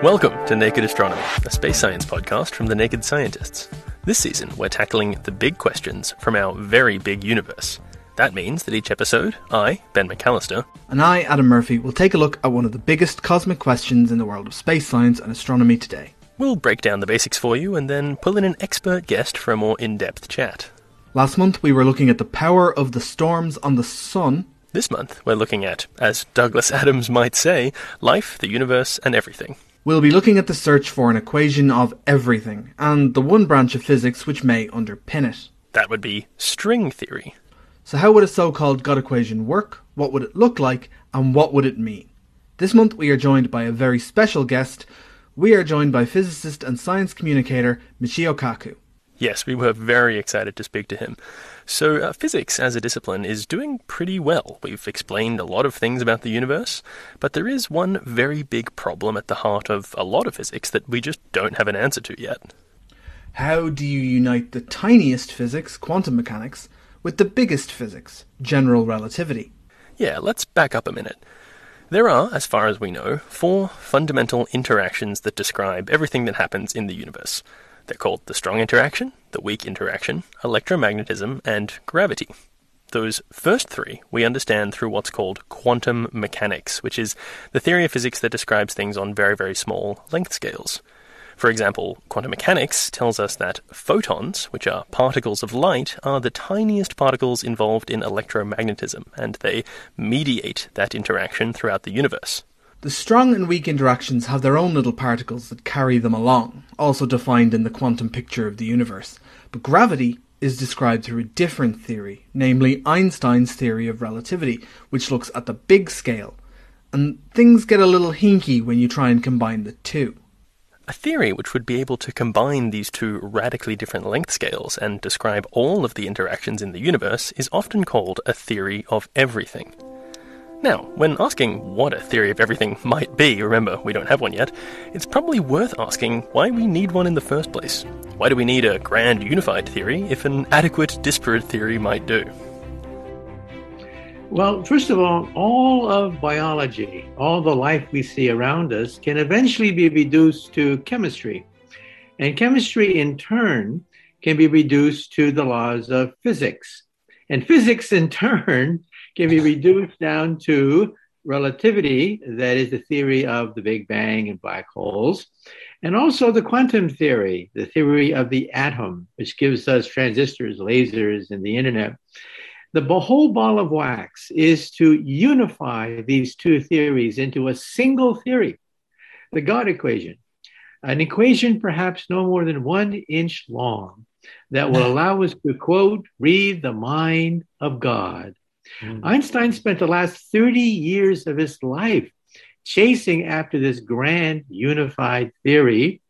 Welcome to Naked Astronomy, a space science podcast from the Naked Scientists. This season, we're tackling the big questions from our very big universe. That means that each episode, I, Ben McAllister, and I, Adam Murphy, will take a look at one of the biggest cosmic questions in the world of space science and astronomy today. We'll break down the basics for you and then pull in an expert guest for a more in-depth chat. Last month, we were looking at the power of the storms on the sun. This month, we're looking at, as Douglas Adams might say, life, the universe, and everything. We'll be looking at the search for an equation of everything, and the one branch of physics which may underpin it. That would be string theory. So how would a so-called God equation work, what would it look like, and what would it mean? This month we are joined by a very special guest. We are joined by physicist and science communicator Michio Kaku. Yes, we were very excited to speak to him. So physics as a discipline is doing pretty well. We've explained a lot of things about the universe, but there is one very big problem at the heart of a lot of physics that we just don't have an answer to yet. How do you unite the tiniest physics, quantum mechanics, with the biggest physics, general relativity? Yeah, let's back up a minute. There are, as far as we know, four fundamental interactions that describe everything that happens in the universe. They're called the strong interaction, the weak interaction, electromagnetism, and gravity. Those first three we understand through what's called quantum mechanics, which is the theory of physics that describes things on very, very small length scales. For example, quantum mechanics tells us that photons, which are particles of light, are the tiniest particles involved in electromagnetism, and they mediate that interaction throughout the universe. The strong and weak interactions have their own little particles that carry them along, also defined in the quantum picture of the universe. But gravity is described through a different theory, namely Einstein's theory of relativity, which looks at the big scale. And things get a little hinky when you try and combine the two. A theory which would be able to combine these two radically different length scales and describe all of the interactions in the universe is often called a theory of everything. Now, when asking what a theory of everything might be, remember, we don't have one yet, it's probably worth asking why we need one in the first place. Why do we need a grand unified theory if an adequate disparate theory might do? Well, first of all of biology, all the life we see around us can eventually be reduced to chemistry. And chemistry, in turn, can be reduced to the laws of physics. And physics, in turn, can be reduced down to relativity, that is the theory of the Big Bang and black holes, and also the quantum theory, the theory of the atom, which gives us transistors, lasers, and the internet. The whole ball of wax is to unify these two theories into a single theory, the God equation, an equation perhaps no more than 1 inch long that will allow us to, quote, read the mind of God. Mm. Einstein spent the last 30 years of his life chasing after this grand unified theory.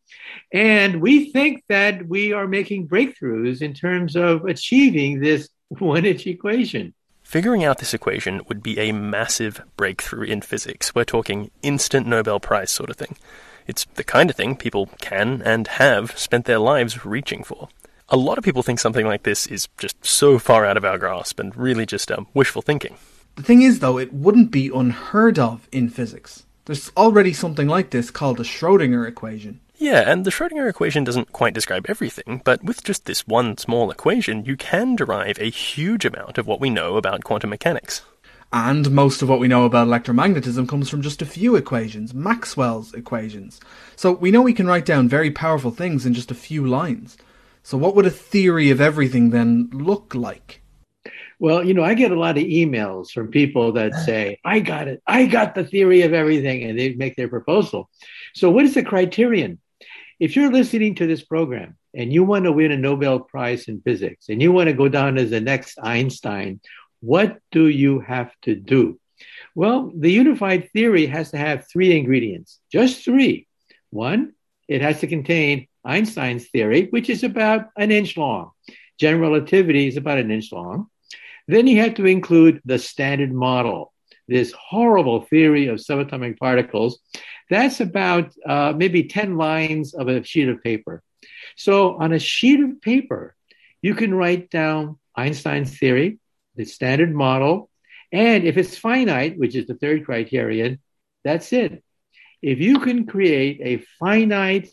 And we think that we are making breakthroughs in terms of achieving this 1 inch equation. Figuring out this equation would be a massive breakthrough in physics. We're talking instant Nobel Prize sort of thing. It's the kind of thing people can and have spent their lives reaching for. A lot of people think something like this is just so far out of our grasp and really just wishful thinking. The thing is, though, it wouldn't be unheard of in physics. There's already something like this called the Schrödinger equation. Yeah, and the Schrödinger equation doesn't quite describe everything, but with just this one small equation, you can derive a huge amount of what we know about quantum mechanics. And most of what we know about electromagnetism comes from just a few equations, Maxwell's equations. So we know we can write down very powerful things in just a few lines. So what would a theory of everything then look like? Well, you know, I get a lot of emails from people that say, I got it, I got the theory of everything, and they make their proposal. So what is the criterion? If you're listening to this program and you want to win a Nobel Prize in physics and you want to go down as the next Einstein, what do you have to do? Well, the unified theory has to have three ingredients, just three. One, it has to contain Einstein's theory, which is about 1 inch long. General relativity is about 1 inch long. Then you have to include the Standard Model, this horrible theory of subatomic particles. That's about maybe 10 lines of a sheet of paper. So on a sheet of paper, you can write down Einstein's theory, the Standard Model, and if it's finite, which is the third criterion, that's it. if you can create a finite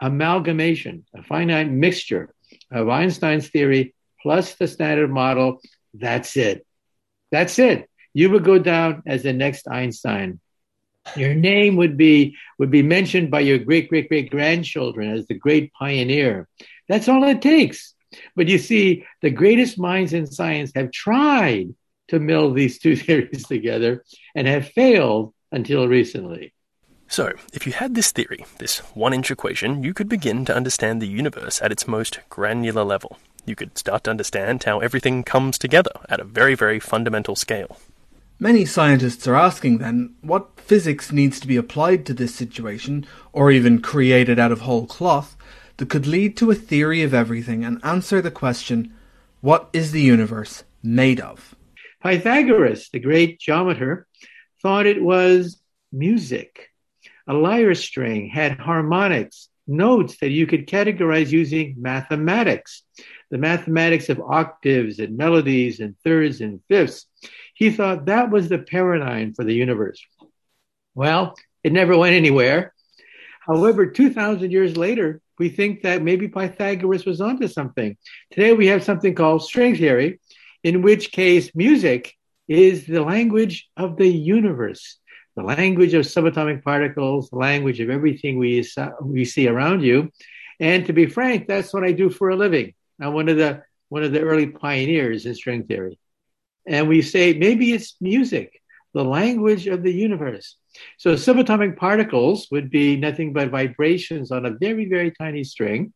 amalgamation, a finite mixture of Einstein's theory plus the standard model, that's it. That's it. You would go down as the next Einstein. Your name would be mentioned by your great-great-great-grandchildren as the great pioneer. That's all it takes. But you see, the greatest minds in science have tried to meld these two theories together and have failed until recently. So, if you had this theory, this one-inch equation, you could begin to understand the universe at its most granular level. You could start to understand how everything comes together at a very, very fundamental scale. Many scientists are asking, then, what physics needs to be applied to this situation, or even created out of whole cloth, that could lead to a theory of everything and answer the question, what is the universe made of? Pythagoras, the great geometer, thought it was music. A lyre string had harmonics, notes that you could categorize using mathematics, the mathematics of octaves and melodies and thirds and fifths. He thought that was the paradigm for the universe. Well, it never went anywhere. However, 2,000 years later, we think that maybe Pythagoras was onto something. Today we have something called string theory, in which case music is the language of the universe, the language of subatomic particles, the language of everything we see around you. And to be frank, that's what I do for a living. I'm one of the early pioneers in string theory. And we say maybe it's music, the language of the universe. So subatomic particles would be nothing but vibrations on a very, very tiny string.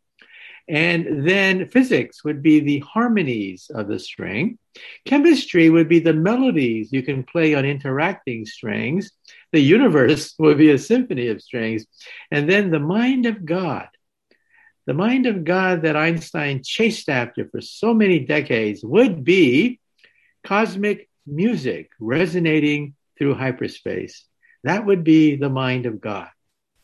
And then physics would be the harmonies of the string. Chemistry would be the melodies you can play on interacting strings. The universe would be a symphony of strings. And then the mind of God. The mind of God that Einstein chased after for so many decades would be cosmic music resonating through hyperspace. That would be the mind of God.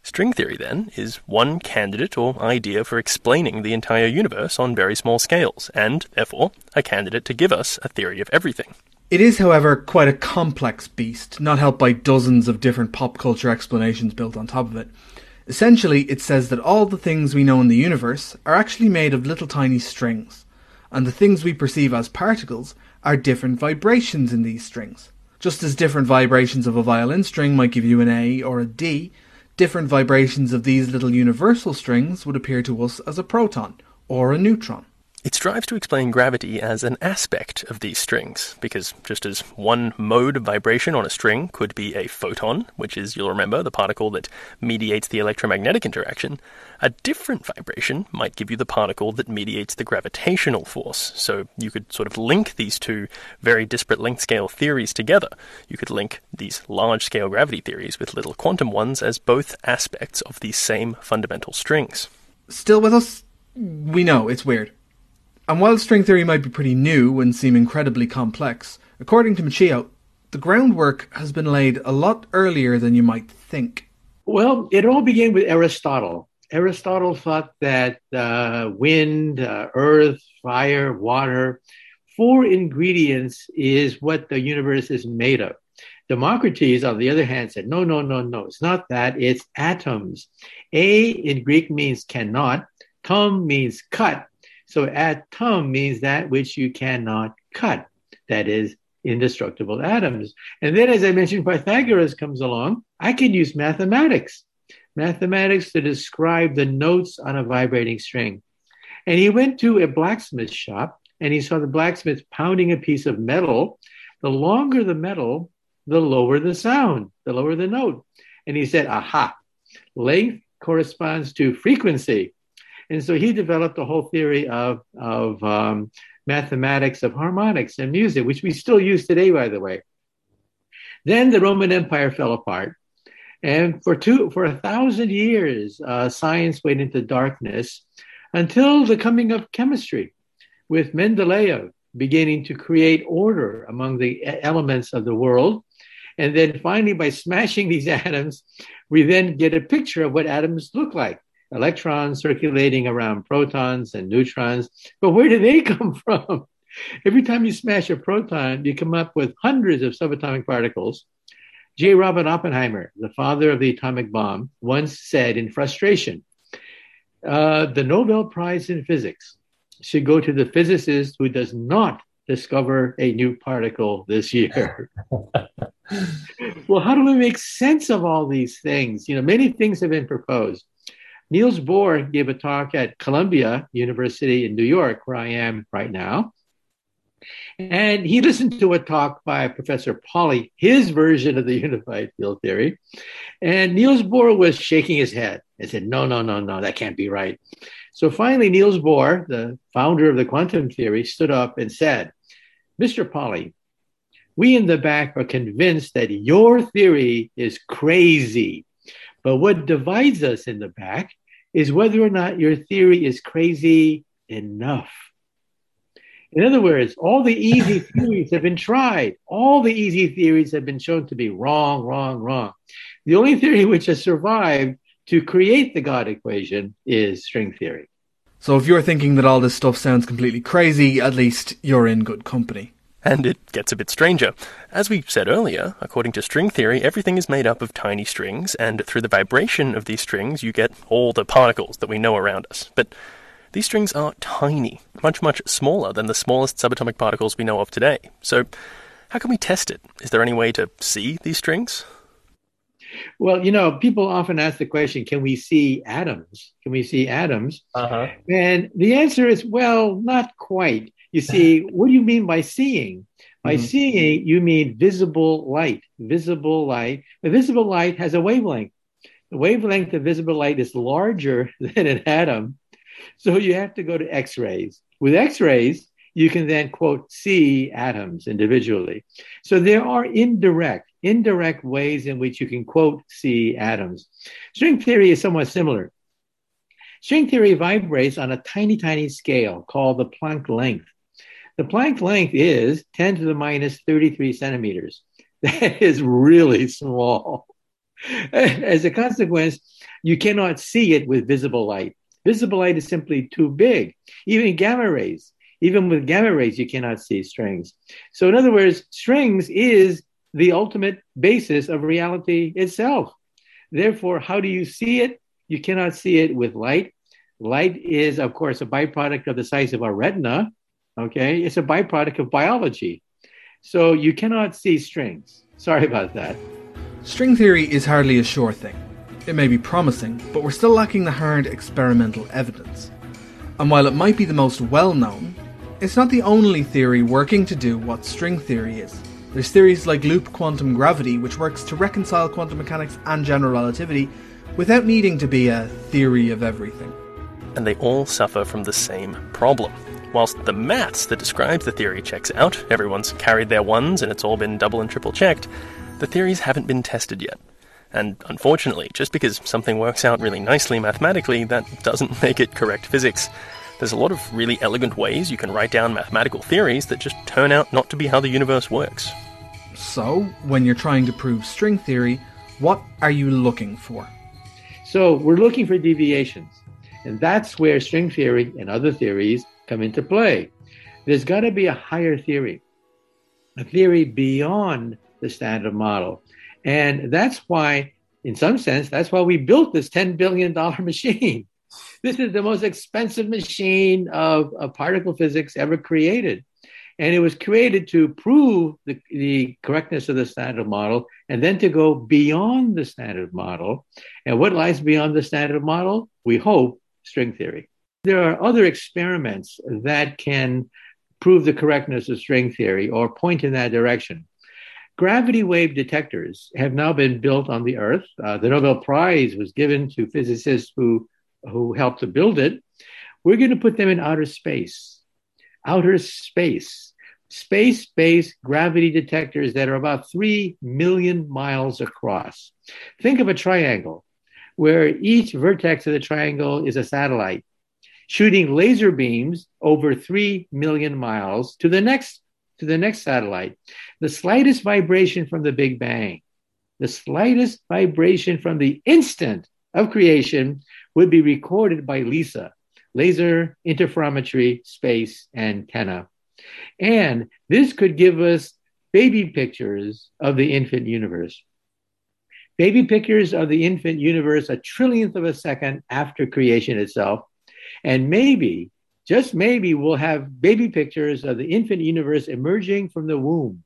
String theory, then, is one candidate or idea for explaining the entire universe on very small scales, and, therefore, a candidate to give us a theory of everything. It is, however, quite a complex beast, not helped by dozens of different pop culture explanations built on top of it. Essentially, it says that all the things we know in the universe are actually made of little tiny strings, and the things we perceive as particles are different vibrations in these strings. Just as different vibrations of a violin string might give you an A or a D, different vibrations of these little universal strings would appear to us as a proton or a neutron. It strives to explain gravity as an aspect of these strings, because just as one mode of vibration on a string could be a photon, which is, you'll remember, the particle that mediates the electromagnetic interaction, a different vibration might give you the particle that mediates the gravitational force. So you could sort of link these two very disparate length scale theories together. You could link these large scale gravity theories with little quantum ones as both aspects of these same fundamental strings. Still with us? We know, it's weird. And while string theory might be pretty new and seem incredibly complex, according to Michio, the groundwork has been laid a lot earlier than you might think. Well, it all began with Aristotle. Aristotle thought that wind, earth, fire, water, four ingredients is what the universe is made of. Democritus, on the other hand, said, no, it's not that, it's atoms. A in Greek means cannot, tom means cut. So atom means that which you cannot cut, that is, indestructible atoms. And then, as I mentioned, Pythagoras comes along. I can use mathematics to describe the notes on a vibrating string. And he went to a blacksmith shop, and he saw the blacksmith pounding a piece of metal. The longer the metal, the lower the sound, the lower the note. And he said, aha, length corresponds to frequency. And so he developed a whole theory of mathematics of harmonics and music, which we still use today, by the way. Then the Roman Empire fell apart. And for 1,000 years, science went into darkness until the coming of chemistry, with Mendeleev beginning to create order among the elements of the world. And then finally, by smashing these atoms, we then get a picture of what atoms look like. Electrons circulating around protons and neutrons. But where do they come from? Every time you smash a proton, you come up with hundreds of subatomic particles. J. Robert Oppenheimer, the father of the atomic bomb, once said in frustration, the Nobel Prize in Physics should go to the physicist who does not discover a new particle this year. Well, how do we make sense of all these things? You know, many things have been proposed. Niels Bohr gave a talk at Columbia University in New York, where I am right now. And he listened to a talk by Professor Pauli, his version of the unified field theory. And Niels Bohr was shaking his head and said, no, that can't be right. So finally, Niels Bohr, the founder of the quantum theory, stood up and said, Mr. Pauli, we in the back are convinced that your theory is crazy. But what divides us in the back is whether or not your theory is crazy enough. In other words, all the easy theories have been tried. All the easy theories have been shown to be wrong. The only theory which has survived to create the God equation is string theory. So if you're thinking that all this stuff sounds completely crazy, at least you're in good company. And it gets a bit stranger. As we said earlier, according to string theory, everything is made up of tiny strings, and through the vibration of these strings, you get all the particles that we know around us. But these strings are tiny, much, much smaller than the smallest subatomic particles we know of today. So how can we test it? Is there any way to see these strings? Well, you know, people often ask the question, can we see atoms? Uh-huh. And the answer is, well, not quite. You see, what do you mean by seeing? By seeing, you mean visible light. The visible light has a wavelength. The wavelength of visible light is larger than an atom. So you have to go to X-rays. With X-rays, you can then, quote, see atoms individually. So there are indirect ways in which you can, quote, see atoms. String theory is somewhat similar. String theory vibrates on a tiny scale called the Planck length. The Planck length is 10 to the minus 33 centimeters. That is really small. As a consequence, you cannot see it with visible light. Visible light is simply too big. Even with gamma rays, you cannot see strings. So in other words, strings is the ultimate basis of reality itself. Therefore, how do you see it? You cannot see it with light. Light is, of course, a byproduct of the size of our retina. Okay, it's a byproduct of biology. So you cannot see strings. Sorry about that. String theory is hardly a sure thing. It may be promising, but we're still lacking the hard experimental evidence. And while it might be the most well-known, it's not the only theory working to do what string theory is. There's theories like loop quantum gravity, which works to reconcile quantum mechanics and general relativity without needing to be a theory of everything. And they all suffer from the same problem. Whilst the maths that describes the theory checks out, everyone's carried their ones and it's all been double and triple checked, the theories haven't been tested yet. And unfortunately, just because something works out really nicely mathematically, that doesn't make it correct physics. There's a lot of really elegant ways you can write down mathematical theories that just turn out not to be how the universe works. So, when you're trying to prove string theory, what are you looking for? So we're looking for deviations, and that's where string theory and other theories come into play. There's got to be a higher theory, a theory beyond the standard model. And that's why, in some sense, that's why we built this $10 billion machine. This is the most expensive machine of particle physics ever created. And it was created to prove the correctness of the standard model and then to go beyond the standard model. And what lies beyond the standard model? We hope string theory. There are other experiments that can prove the correctness of string theory or point in that direction. Gravity wave detectors have now been built on the Earth. The Nobel Prize was given to physicists who helped to build it. We're going to put them in outer space. Space-based gravity detectors that are about 3 million miles across. Think of a triangle where each vertex of the triangle is a satellite shooting laser beams over 3 million miles to the next satellite. The slightest vibration from the Big Bang, the slightest vibration from the instant of creation would be recorded by LISA, laser interferometry space antenna. And this could give us baby pictures of the infant universe. baby pictures of the infant universe a trillionth of a second after creation itself. And maybe, just maybe, we'll have baby pictures of the infant universe emerging from the womb.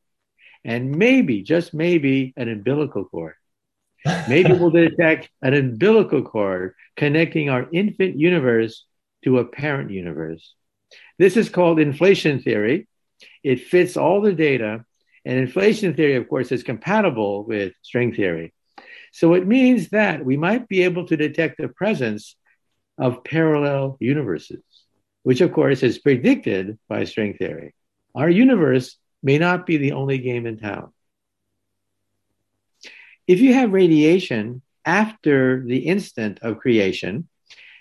And maybe, just maybe, an umbilical cord. Maybe we'll detect an umbilical cord connecting our infant universe to a parent universe. This is called inflation theory. It fits all the data. And inflation theory, of course, is compatible with string theory. So it means that we might be able to detect the presence of parallel universes, which, of course, is predicted by string theory. Our universe may not be the only game in town. If you have radiation after the instant of creation,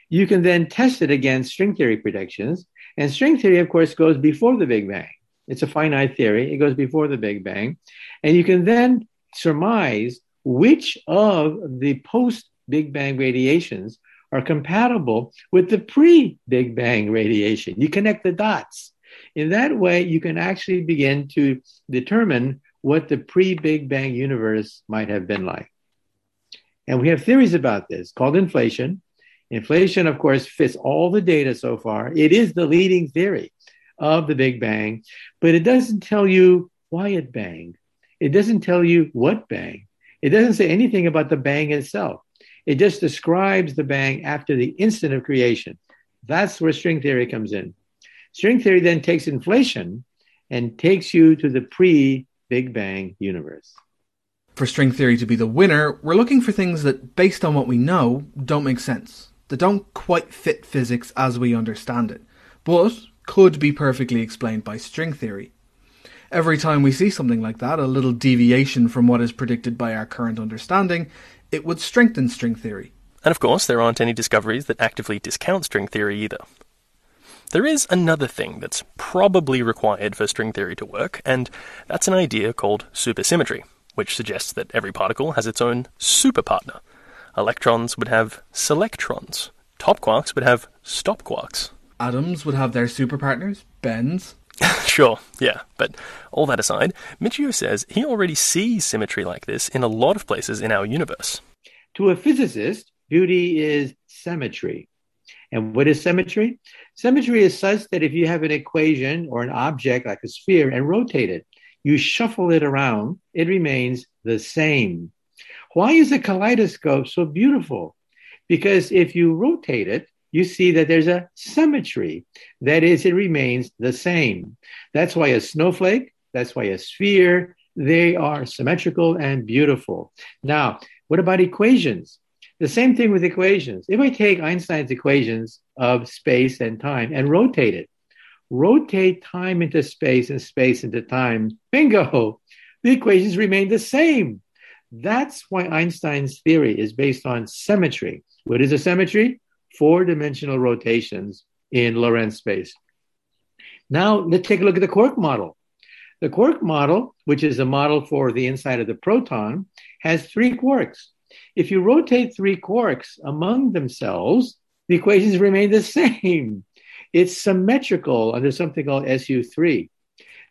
you can then test it against string theory predictions. And string theory, of course, goes before the Big Bang. It's a finite theory. It goes before the Big Bang. And you can then surmise which of the post-Big Bang radiations are compatible with the pre-Big Bang radiation. You connect the dots. In that way, you can actually begin to determine what the pre-Big Bang universe might have been like. And we have theories about this called inflation. Inflation, of course, fits all the data so far. It is the leading theory of the Big Bang, but it doesn't tell you why it banged. It doesn't tell you what banged. It doesn't say anything about the bang itself. It just describes the bang after the instant of creation. That's where string theory comes in. String theory then takes inflation and takes you to the pre-Big Bang universe. For string theory to be the winner, we're looking for things that, based on what we know, don't make sense. That don't quite fit physics as we understand it, but could be perfectly explained by string theory. Every time we see something like that, a little deviation from what is predicted by our current understanding, it would strengthen string theory. And of course, there aren't any discoveries that actively discount string theory either. There is another thing that's probably required for string theory to work, and that's an idea called supersymmetry, which suggests that every particle has its own superpartner. Electrons would have selectrons. Top quarks would have stop quarks. Atoms would have their superpartners, bends. Sure, yeah, but all that aside, Michio says he already sees symmetry like this in a lot of places in our universe. To a physicist, beauty is symmetry. And what is symmetry? Symmetry is such that if you have an equation or an object like a sphere and rotate it, you shuffle it around, it remains the same. Why is a kaleidoscope so beautiful? Because if you rotate it, you see that there's a symmetry. That is, it remains the same. That's why a snowflake, that's why a sphere, they are symmetrical and beautiful. Now, what about equations? The same thing with equations. If I take Einstein's equations of space and time and rotate it, rotate time into space and space into time, bingo, the equations remain the same. That's why Einstein's theory is based on symmetry. What is a symmetry? Four-dimensional rotations in Lorentz space. Now, let's take a look at the quark model. The quark model, which is a model for the inside of the proton, has three quarks. If you rotate three quarks among themselves, the equations remain the same. It's symmetrical under something called SU3.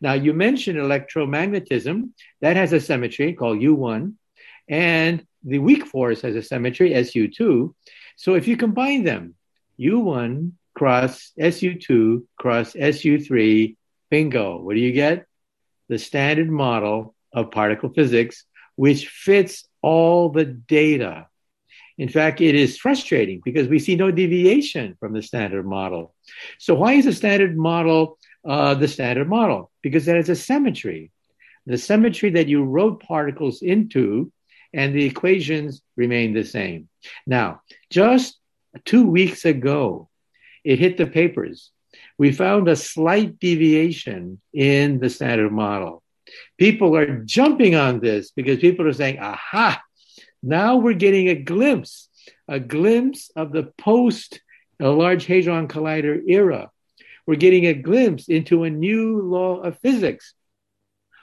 Now, you mentioned electromagnetism. That has a symmetry called U1. And the weak force has a symmetry, SU2. So if you combine them, U1 cross SU2 cross SU3, bingo. What do you get? The standard model of particle physics, which fits all the data. In fact, it is frustrating because we see no deviation from the standard model. So why is the standard model the standard model? Because there is a symmetry. The symmetry that you wrote particles into, and the equations remain the same. Now, just 2 weeks ago, it hit the papers. We found a slight deviation in the standard model. People are jumping on this because people are saying, aha, now we're getting a glimpse of the post-Large Hadron Collider era. We're getting a glimpse into a new law of physics.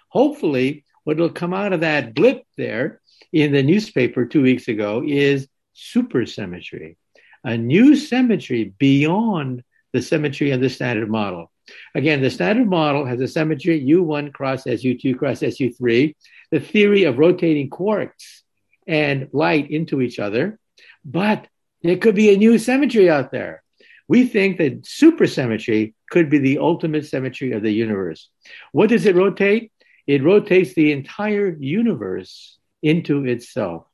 Hopefully, what will come out of that blip there in the newspaper 2 weeks ago is supersymmetry, a new symmetry beyond the symmetry of the standard model. Again, the standard model has a symmetry U1 cross SU2 cross SU3, the theory of rotating quarks, and light into each other, but there could be a new symmetry out there. We think that supersymmetry could be the ultimate symmetry of the universe. What does it rotate? It rotates the entire universe into itself.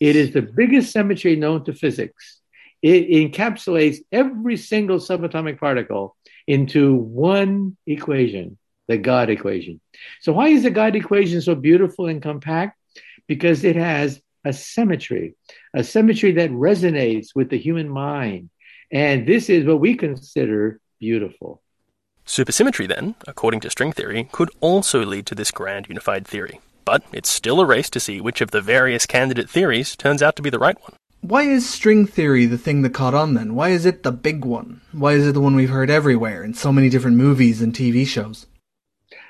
It is the biggest symmetry known to physics. It encapsulates every single subatomic particle into one equation, the God equation. So why is the God equation so beautiful and compact? Because it has a symmetry that resonates with the human mind. And this is what we consider beautiful. Supersymmetry, then, according to string theory, could also lead to this grand unified theory. But it's still a race to see which of the various candidate theories turns out to be the right one. Why is string theory the thing that caught on, then? Why is it the big one? Why is it the one we've heard everywhere in so many different movies and TV shows?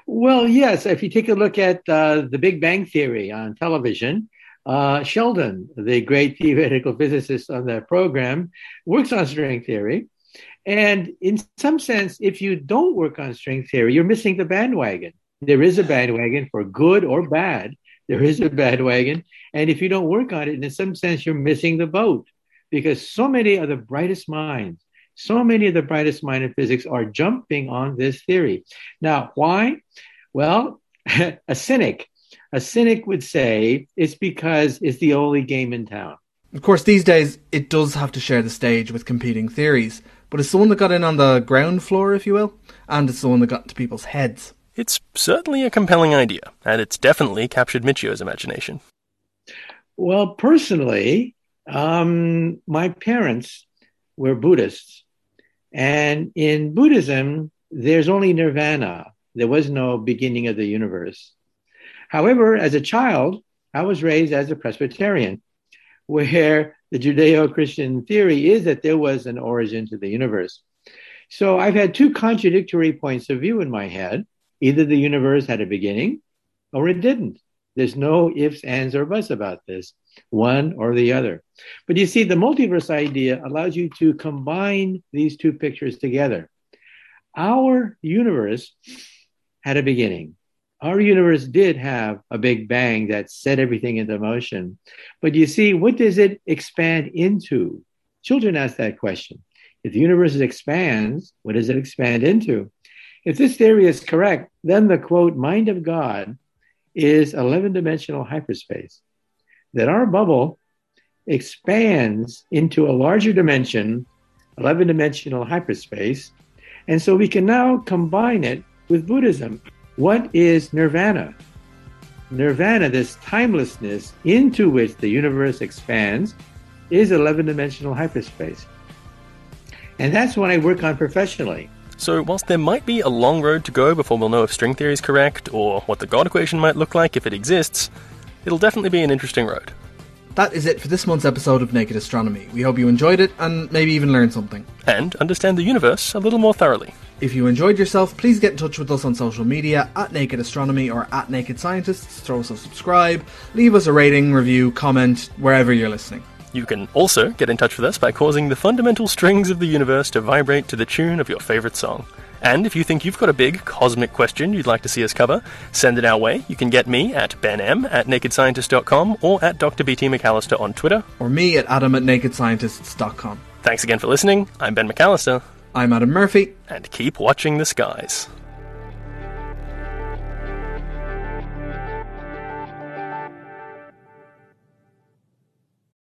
Well, yes, if you take a look at the Big Bang Theory on television, Sheldon, the great theoretical physicist on that program, works on string theory. And in some sense, if you don't work on string theory, you're missing the bandwagon. There is a bandwagon for good or bad. There is a bandwagon. And if you don't work on it, in some sense, you're missing the boat, because so many of the brightest minds in physics are jumping on this theory. Now, why? Well, a cynic would say it's because it's the only game in town. Of course, these days, it does have to share the stage with competing theories, but it's the one that got in on the ground floor, if you will, and it's the one that got into people's heads. It's certainly a compelling idea, and it's definitely captured Michio's imagination. Well, personally, my parents were Buddhists, and in Buddhism, there's only nirvana. There was no beginning of the universe. However, as a child, I was raised as a Presbyterian, where the Judeo-Christian theory is that there was an origin to the universe. So I've had two contradictory points of view in my head. Either the universe had a beginning or it didn't. There's no ifs, ands, or buts about this, one or the other. But you see, the multiverse idea allows you to combine these two pictures together. Our universe had a beginning. Our universe did have a big bang that set everything into motion. But you see, what does it expand into? Children ask that question. If the universe expands, what does it expand into? If this theory is correct, then the, quote, mind of God is 11-dimensional hyperspace, that our bubble expands into a larger dimension, 11-dimensional hyperspace, and so we can now combine it with Buddhism. What is nirvana? Nirvana, this timelessness into which the universe expands, is 11-dimensional hyperspace. And that's what I work on professionally. So whilst there might be a long road to go before we'll know if string theory is correct or what the God equation might look like if it exists, it'll definitely be an interesting road. That is it for this month's episode of Naked Astronomy. We hope you enjoyed it and maybe even learned something. And understand the universe a little more thoroughly. If you enjoyed yourself, please get in touch with us on social media, @Naked Astronomy or @Naked Scientists. Throw us a subscribe, leave us a rating, review, comment, wherever you're listening. You can also get in touch with us by causing the fundamental strings of the universe to vibrate to the tune of your favourite song. And if you think you've got a big cosmic question you'd like to see us cover, send it our way. You can get me at benm@nakedscientist.com or at Dr. BT McAllister on Twitter. Or me at adam@nakedscientists.com. Thanks again for listening. I'm Ben McAllister. I'm Adam Murphy. And keep watching the skies.